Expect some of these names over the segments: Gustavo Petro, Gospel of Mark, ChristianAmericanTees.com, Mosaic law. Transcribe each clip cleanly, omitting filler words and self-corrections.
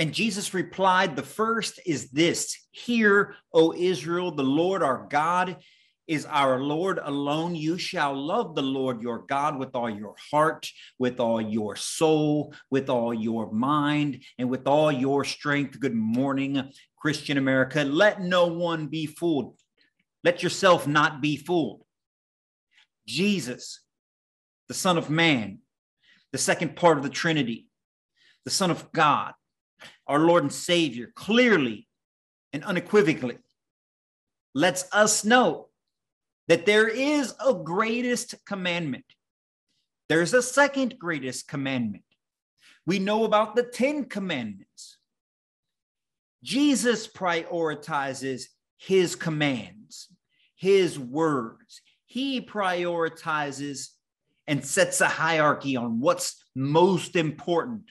And Jesus replied, the first is this, hear, O Israel, the Lord our God is our Lord alone. You shall love the Lord your God with all your heart, with all your soul, with all your mind, and with all your strength. Good morning, Christian America. Let no one be fooled. Let yourself not be fooled. Jesus, the Son of Man, the second part of the Trinity, the Son of God, our Lord and Savior, clearly and unequivocally lets us know that there is a greatest commandment. There's a second greatest commandment. We know about the 10 commandments. Jesus prioritizes his commands, his words. He prioritizes and sets a hierarchy on what's most important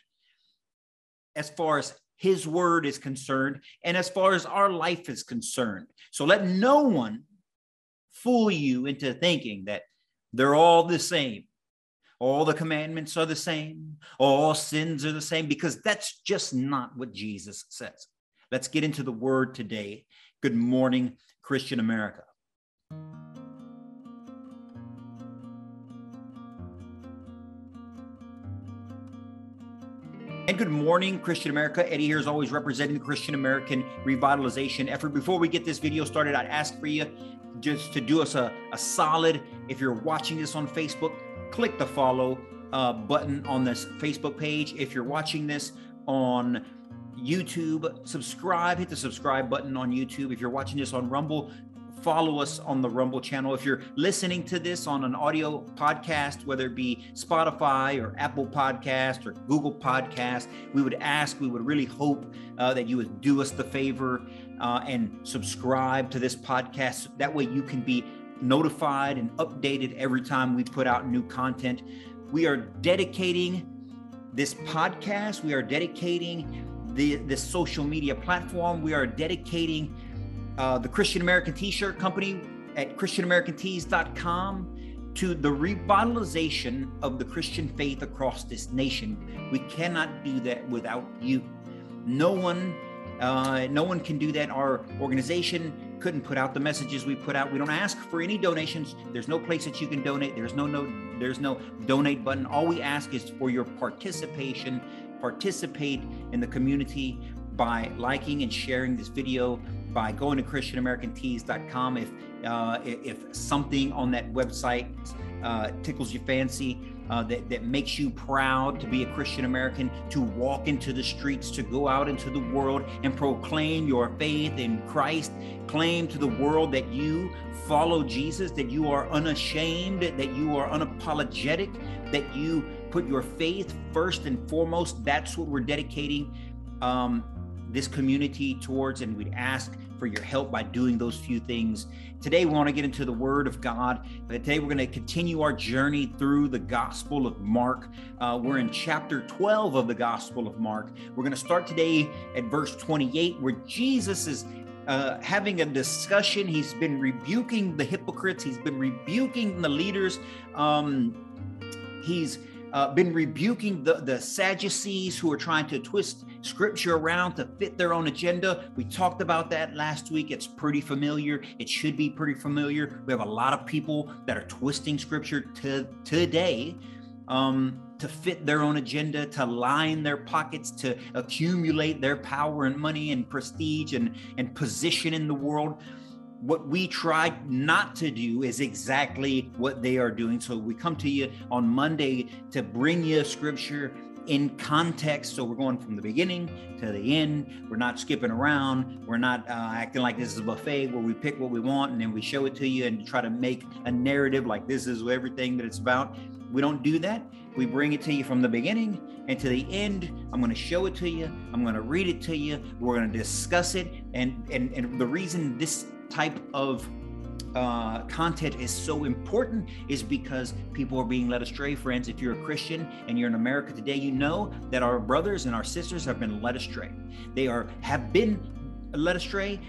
as far as his word is concerned and as far as our life is concerned. So let no one fool you into thinking that they're all the same. All the commandments are the same. All sins are the same, because that's just not what Jesus says. Let's get into the word today. Good morning, Christian America. And good morning, Christian America. Eddie here is always representing the Christian American revitalization effort. Before we get this video started, I'd ask for you just to do us a solid. If you're watching this on Facebook, click the follow button on this Facebook page. If you're watching this on YouTube, subscribe, hit the subscribe button on YouTube. If you're watching this on Rumble, follow us on the Rumble channel. If you're listening to this on an audio podcast, whether it be Spotify or Apple Podcast or Google Podcast, we would really hope that you would do us the favor and subscribe to this podcast. That way you can be notified and updated every time we put out new content. We are dedicating this podcast. We are dedicating this social media platform. We are dedicating the Christian American T-shirt company at ChristianAmericanTees.com to the revitalization of the Christian faith across this nation. We cannot do that without you. No one can do that. Our organization couldn't put out the messages we put out. We don't ask for any donations. There's no place that you can donate. There's no donate button. All we ask is for your participation. Participate in the community by liking and sharing this video, by going to ChristianAmericanTees.com. If something on that website tickles your fancy, that makes you proud to be a Christian American, to walk into the streets, to go out into the world and proclaim your faith in Christ, claim to the world that you follow Jesus, that you are unashamed, that you are unapologetic, that you put your faith first and foremost. That's what we're dedicating this community towards, and we'd ask for your help by doing those few things. Today, we want to get into the Word of God. Today, we're going to continue our journey through the Gospel of Mark. We're in chapter 12 of the Gospel of Mark. We're going to start today at verse 28, where Jesus is having a discussion. He's been rebuking the hypocrites. He's been rebuking the leaders. He's been rebuking the Sadducees, who are trying to twist scripture around to fit their own agenda. We talked about that last week. It's pretty familiar. It should be pretty familiar. We have a lot of people that are twisting scripture today to fit their own agenda, to line their pockets, to accumulate their power and money and prestige and position in the world. What we try not to do is exactly what they are doing. So we come to you on Monday to bring you scripture in context. So we're going from the beginning to the end. We're not skipping around. We're not acting like this is a buffet where we pick what we want and then we show it to you and try to make a narrative like this is everything that it's about. We don't do that. We bring it to you from the beginning and to the end. I'm going to show it to you. I'm going to read it to you. We're going to discuss it. And the reason this type of content is so important is because people are being led astray, friends. If you're a Christian and you're in America today, you know that our brothers and our sisters have been led astray. They are being led astray,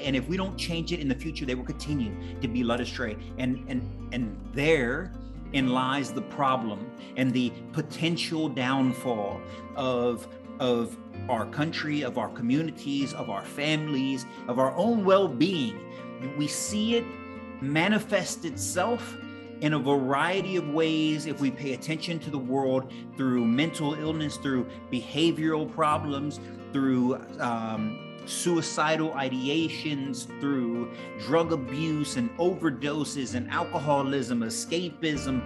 and if we don't change it in the future, they will continue to be led astray. And therein lies the problem and the potential downfall of of our country, of our communities, of our families, of our own well-being. We see it manifest itself in a variety of ways if we pay attention to the world, through mental illness, through behavioral problems, through suicidal ideations, through drug abuse and overdoses and alcoholism, escapism.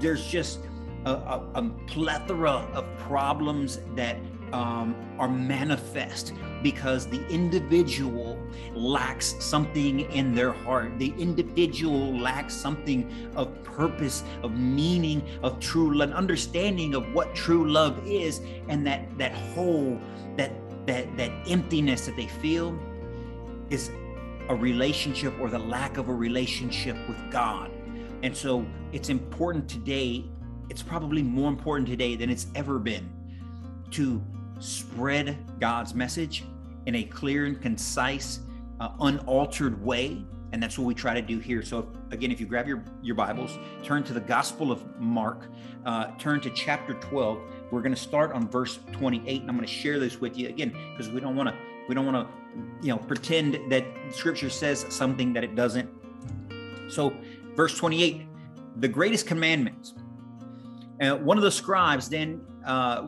There's just a plethora of problems that are manifest because the individual lacks something in their heart. The individual lacks something of purpose, of meaning, of true love, understanding of what true love is, and that hole, that emptiness that they feel is a relationship, or the lack of a relationship with God. And so it's important today, it's probably more important today than it's ever been, to spread God's message in a clear and concise, unaltered way. And that's what we try to do here. So again, if you grab your Bibles, turn to the Gospel of Mark, turn to chapter 12. We're going to start on verse 28, and I'm going to share this with you again, because we don't want to, pretend that Scripture says something that it doesn't. So verse 28, the greatest commandments. One of the scribes then,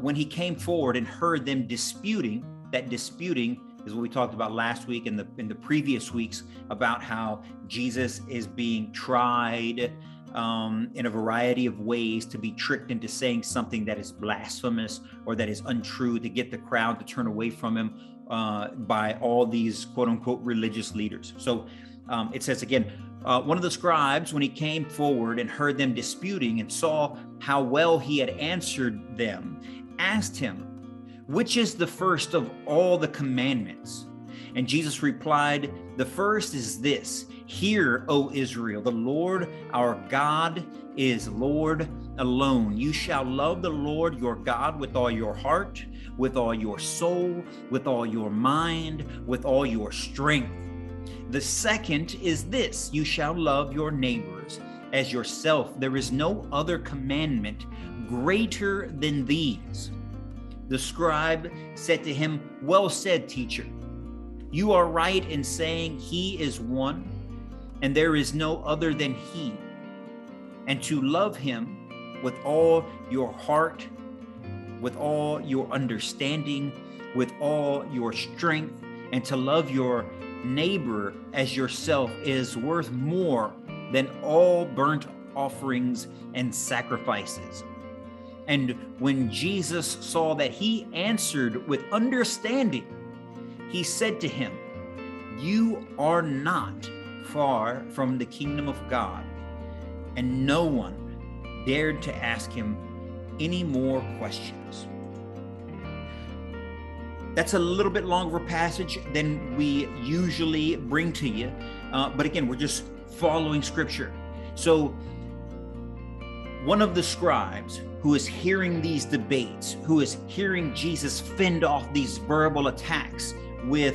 when he came forward and heard them disputing, that disputing is what we talked about last week and in the previous weeks, about how Jesus is being tried in a variety of ways to be tricked into saying something that is blasphemous or that is untrue, to get the crowd to turn away from him by all these quote unquote religious leaders. So it says again, one of the scribes, when he came forward and heard them disputing and saw how well he had answered them, asked him, "Which is the first of all the commandments?" And Jesus replied, "The first is this: Hear, O Israel, the Lord our God is Lord alone. You shall love the Lord your God with all your heart, with all your soul, with all your mind, with all your strength. The second is this: You shall love your neighbors as yourself. There is no other commandment greater than these." The scribe said to him, "Well said, teacher. You are right in saying he is one, and there is no other than he. And to love him with all your heart, with all your understanding, with all your strength, and to love your neighbor as yourself is worth more than all burnt offerings and sacrifices." And when Jesus saw that he answered with understanding, he said to him, "You are not far from the kingdom of God." And no one dared to ask him any more questions. That's a little bit longer passage than we usually bring to you. But again, we're just following Scripture. So one of the scribes who is hearing these debates, who is hearing Jesus fend off these verbal attacks with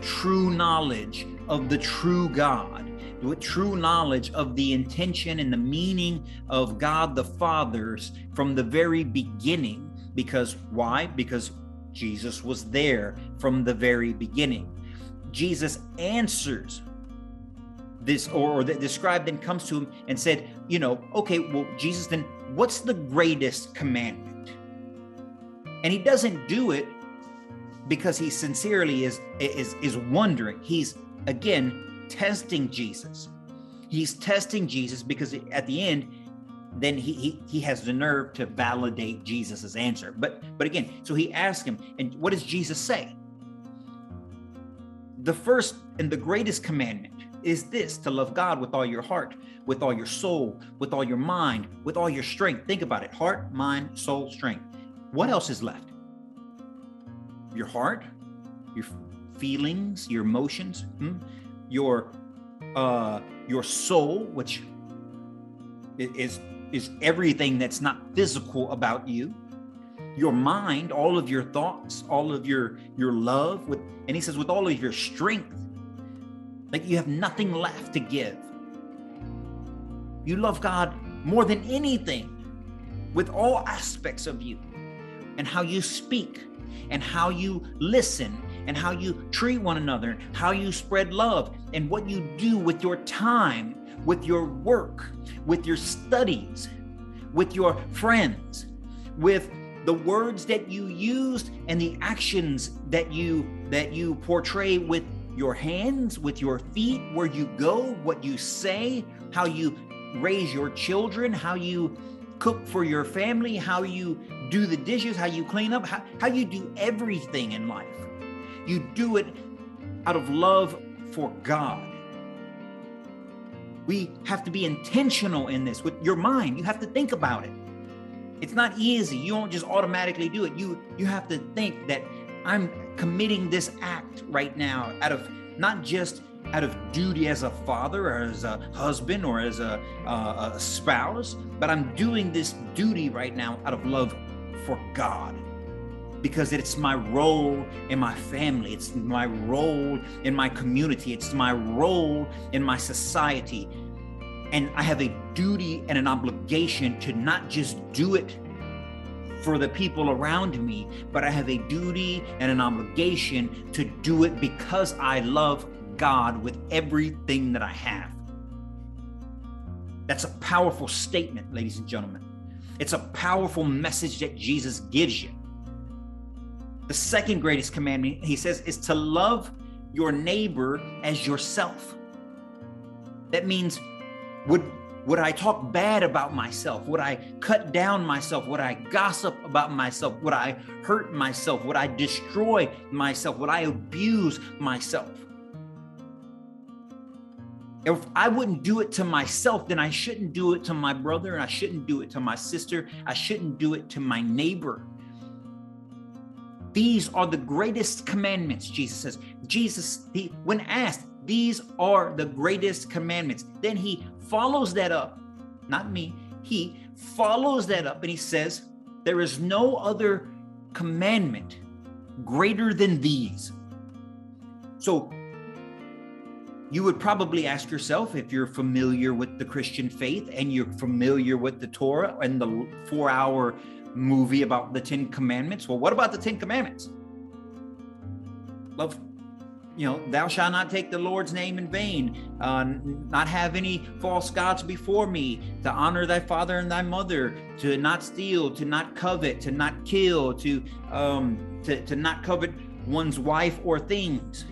true knowledge of the true God, with true knowledge of the intention and the meaning of God the Father's from the very beginning. Because why? Because Jesus was there from the very beginning. Jesus answers this, or the scribe then comes to him and said, okay, well, Jesus, then what's the greatest commandment? And he doesn't do it because he sincerely is wondering. He's, again, testing Jesus. He's testing Jesus because at the end, then he has the nerve to validate Jesus's answer. But again, so he asks him, and what does Jesus say? The first and the greatest commandment is this: to love God with all your heart, with all your soul, with all your mind, with all your strength. Think about it: heart, mind, soul, strength. What else is left? Your heart, your feelings, your emotions, your soul, which is everything that's not physical about you, your mind, all of your thoughts, all of your love, and he says with all of your strength. Like, you have nothing left to give. You love God more than anything, with all aspects of you, and how you speak, and how you listen and how you treat one another, how you spread love, and what you do with your time, with your work, with your studies, with your friends, with the words that you used and the actions that you portray with your hands, with your feet, where you go, what you say, how you raise your children, how you cook for your family, how you do the dishes, how you clean up, how you do everything in life. You do it out of love for God. We have to be intentional in this. With your mind, you have to think about it. It's not easy. You don't just automatically do it. You have to think that I'm committing this act right now out of not just out of duty as a father or as a husband or as a spouse, but I'm doing this duty right now out of love for God, because it's my role in my family. It's my role in my community. It's my role in my society. And I have a duty and an obligation to not just do it for the people around me, but I have a duty and an obligation to do it because I love God with everything that I have. That's a powerful statement, ladies and gentlemen. It's a powerful message that Jesus gives you. The second greatest commandment, he says, is to love your neighbor as yourself. That means, would I talk bad about myself? Would I cut down myself? Would I gossip about myself? Would I hurt myself? Would I destroy myself? Would I abuse myself? If I wouldn't do it to myself, then I shouldn't do it to my brother, and I shouldn't do it to my sister. I shouldn't do it to my neighbor. These are the greatest commandments, Jesus says. Jesus, when asked, these are the greatest commandments. Then he follows that up, not me, he follows that up and he says, there is no other commandment greater than these. So you would probably ask yourself, if you're familiar with the Christian faith and you're familiar with the Torah and the 4-hour movie about the 10 commandments, well, what about the 10 commandments? Love, thou shalt not take the Lord's name in vain, not have any false gods before me, to honor thy father and thy mother, to not steal, to not covet, to not kill, to not covet one's wife or things.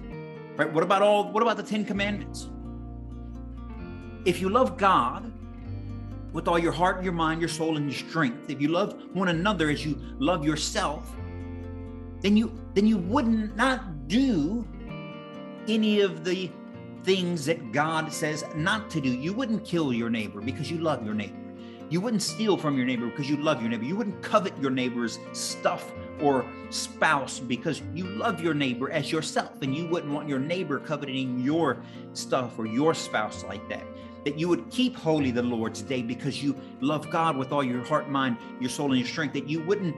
Right? What about the 10 commandments? If you love God with all your heart, your mind, your soul, and your strength, if you love one another as you love yourself, then you would not do any of the things that God says not to do. You wouldn't kill your neighbor because you love your neighbor. You wouldn't steal from your neighbor because you love your neighbor. You wouldn't covet your neighbor's stuff or spouse because you love your neighbor as yourself, and you wouldn't want your neighbor coveting your stuff or your spouse like that. That you would keep holy the Lord's day because you love God with all your heart, mind, your soul, and your strength. That you wouldn't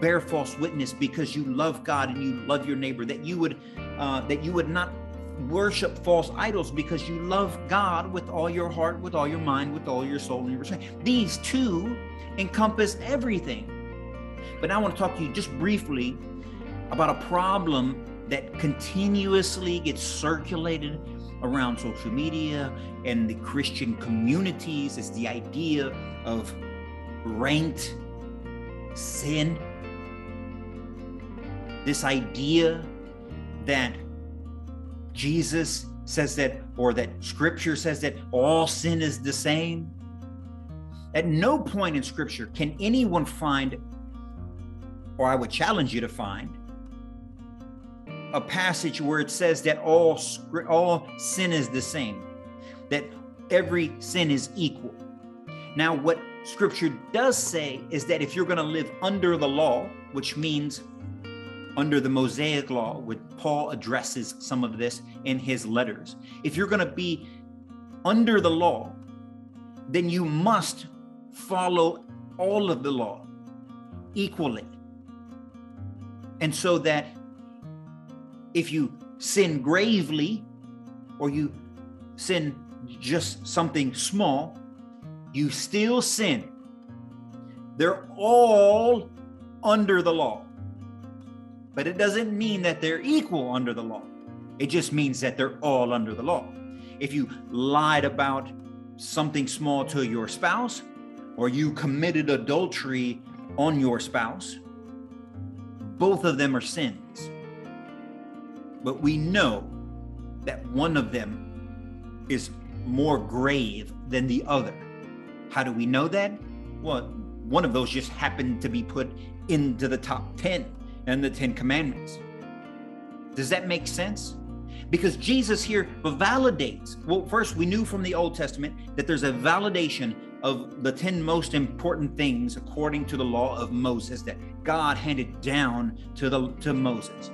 bear false witness because you love God and you love your neighbor. That you would not worship false idols because you love God with all your heart, with all your mind, with all your soul, and your strength. These two encompass everything. But now I want to talk to you just briefly about a problem that continuously gets circulated around social media and the Christian communities, is the idea of ranked sin. This idea that Jesus says that, or that Scripture says that all sin is the same. At no point in Scripture can anyone find, or I would challenge you to find, a passage where it says that all sin is the same, that every sin is equal. Now, what Scripture does say is that if you're going to live under the law, which means under the Mosaic law, which Paul addresses some of this in his letters, if you're going to be under the law, then you must follow all of the law equally. And so that if you sin gravely, or you sin just something small, you still sin. They're all under the law. But it doesn't mean that they're equal under the law. It just means that they're all under the law. If you lied about something small to your spouse, or you committed adultery on your spouse, both of them are sins. But we know that one of them is more grave than the other. How do we know that? Well, one of those just happened to be put into the top 10 and the 10 commandments. Does that make sense? Because Jesus here validates. Well, first, we knew from the Old Testament that there's a validation of the 10 most important things according to the law of Moses that God handed down to Moses.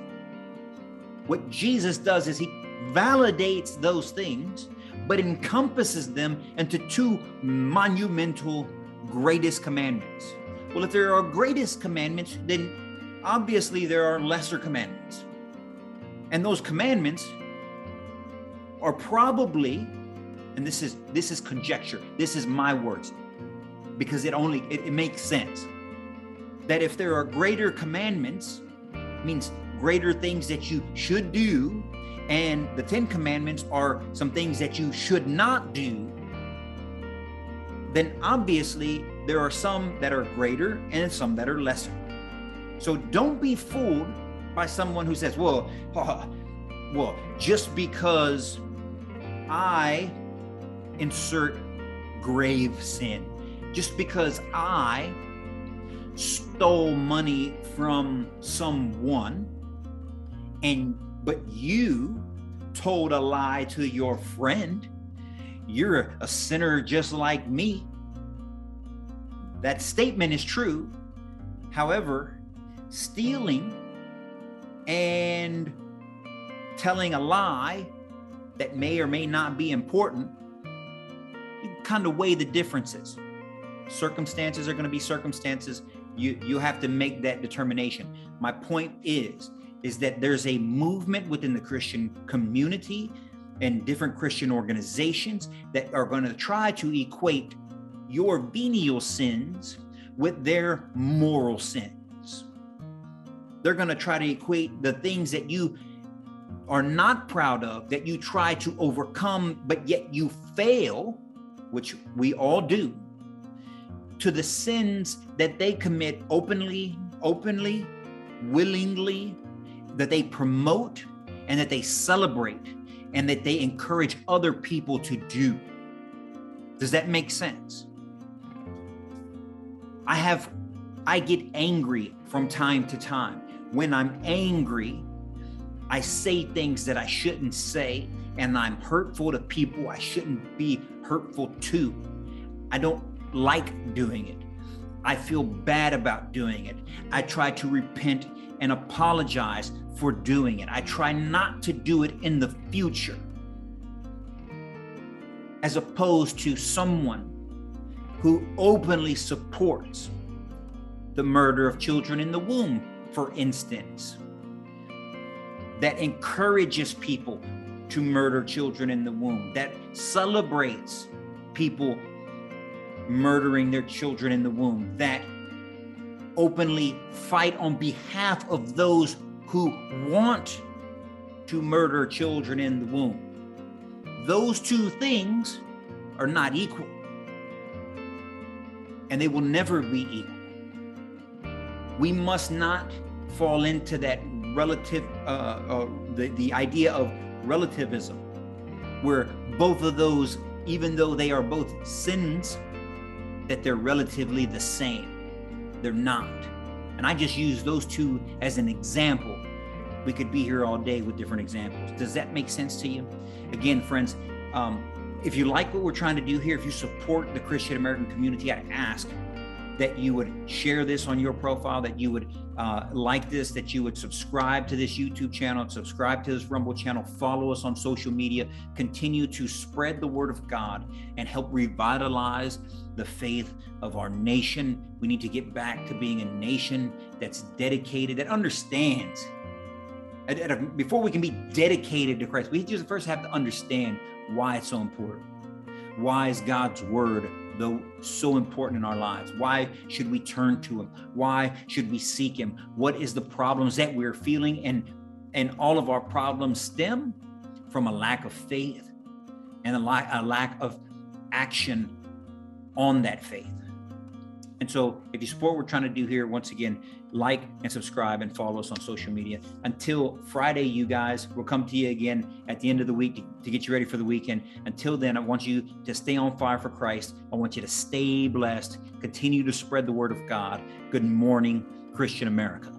What Jesus does is he validates those things, but encompasses them into two monumental greatest commandments. Well, if there are greatest commandments, then obviously there are lesser commandments. And those commandments are probably, and this is conjecture, this is my words, because it makes sense that if there are greater commandments, it means greater things that you should do, and the 10 commandments are some things that you should not do, then obviously there are some that are greater and some that are lesser. So don't be fooled by someone who says, well, just because I insert grave sin, just because I stole money from someone, but you told a lie to your friend, you're a sinner just like me. That statement is true. However, stealing and telling a lie that may or may not be important, you kind of weigh the differences. Circumstances are going to be circumstances. You have to make that determination. My point is that there's a movement within the Christian community and different Christian organizations that are going to try to equate your venial sins with their moral sins. They're going to try to equate the things that you are not proud of, that you try to overcome, but yet you fail, which we all do, to the sins that they commit openly, willingly, that they promote and that they celebrate and that they encourage other people to do. Does that make sense? I get angry from time to time. When I'm angry, I say things that I shouldn't say, and I'm hurtful to people I shouldn't be hurtful to. I don't like doing it. I feel bad about doing it. I try to repent and apologize for doing it. I try not to do it in the future. As opposed to someone who openly supports the murder of children in the womb, for instance, that encourages people to murder children in the womb, that celebrates people murdering their children in the womb, that openly fight on behalf of those who want to murder children in the womb. Those two things are not equal, and they will never be equal. We must not fall into that relative, the idea of relativism, where both of those, even though they are both sins, that they're relatively the same. They're not. And I just use those two as an example. We could be here all day with different examples. Does that make sense to you? Again, friends, if you like what we're trying to do here, if you support the Christian American community, I ask that you would share this on your profile, that you would like this, that you would subscribe to this YouTube channel, subscribe to this Rumble channel, follow us on social media, continue to spread the word of God and help revitalize the faith of our nation. We need to get back to being a nation that's dedicated, that understands. Before we can be dedicated to Christ, we just first have to understand why it's so important. Why is God's word though so important in our lives? Why should we turn to him? Why should we seek him? What is the problems that we're feeling? And all of our problems stem from a lack of faith and a lack of action on that faith. And so if you support what we're trying to do here, once again, like and subscribe and follow us on social media. Until Friday, you guys, we'll come to you again at the end of the week to get you ready for the weekend. Until then, I want you to stay on fire for Christ. I want you to stay blessed. Continue to spread the word of God. Good morning, Christian America.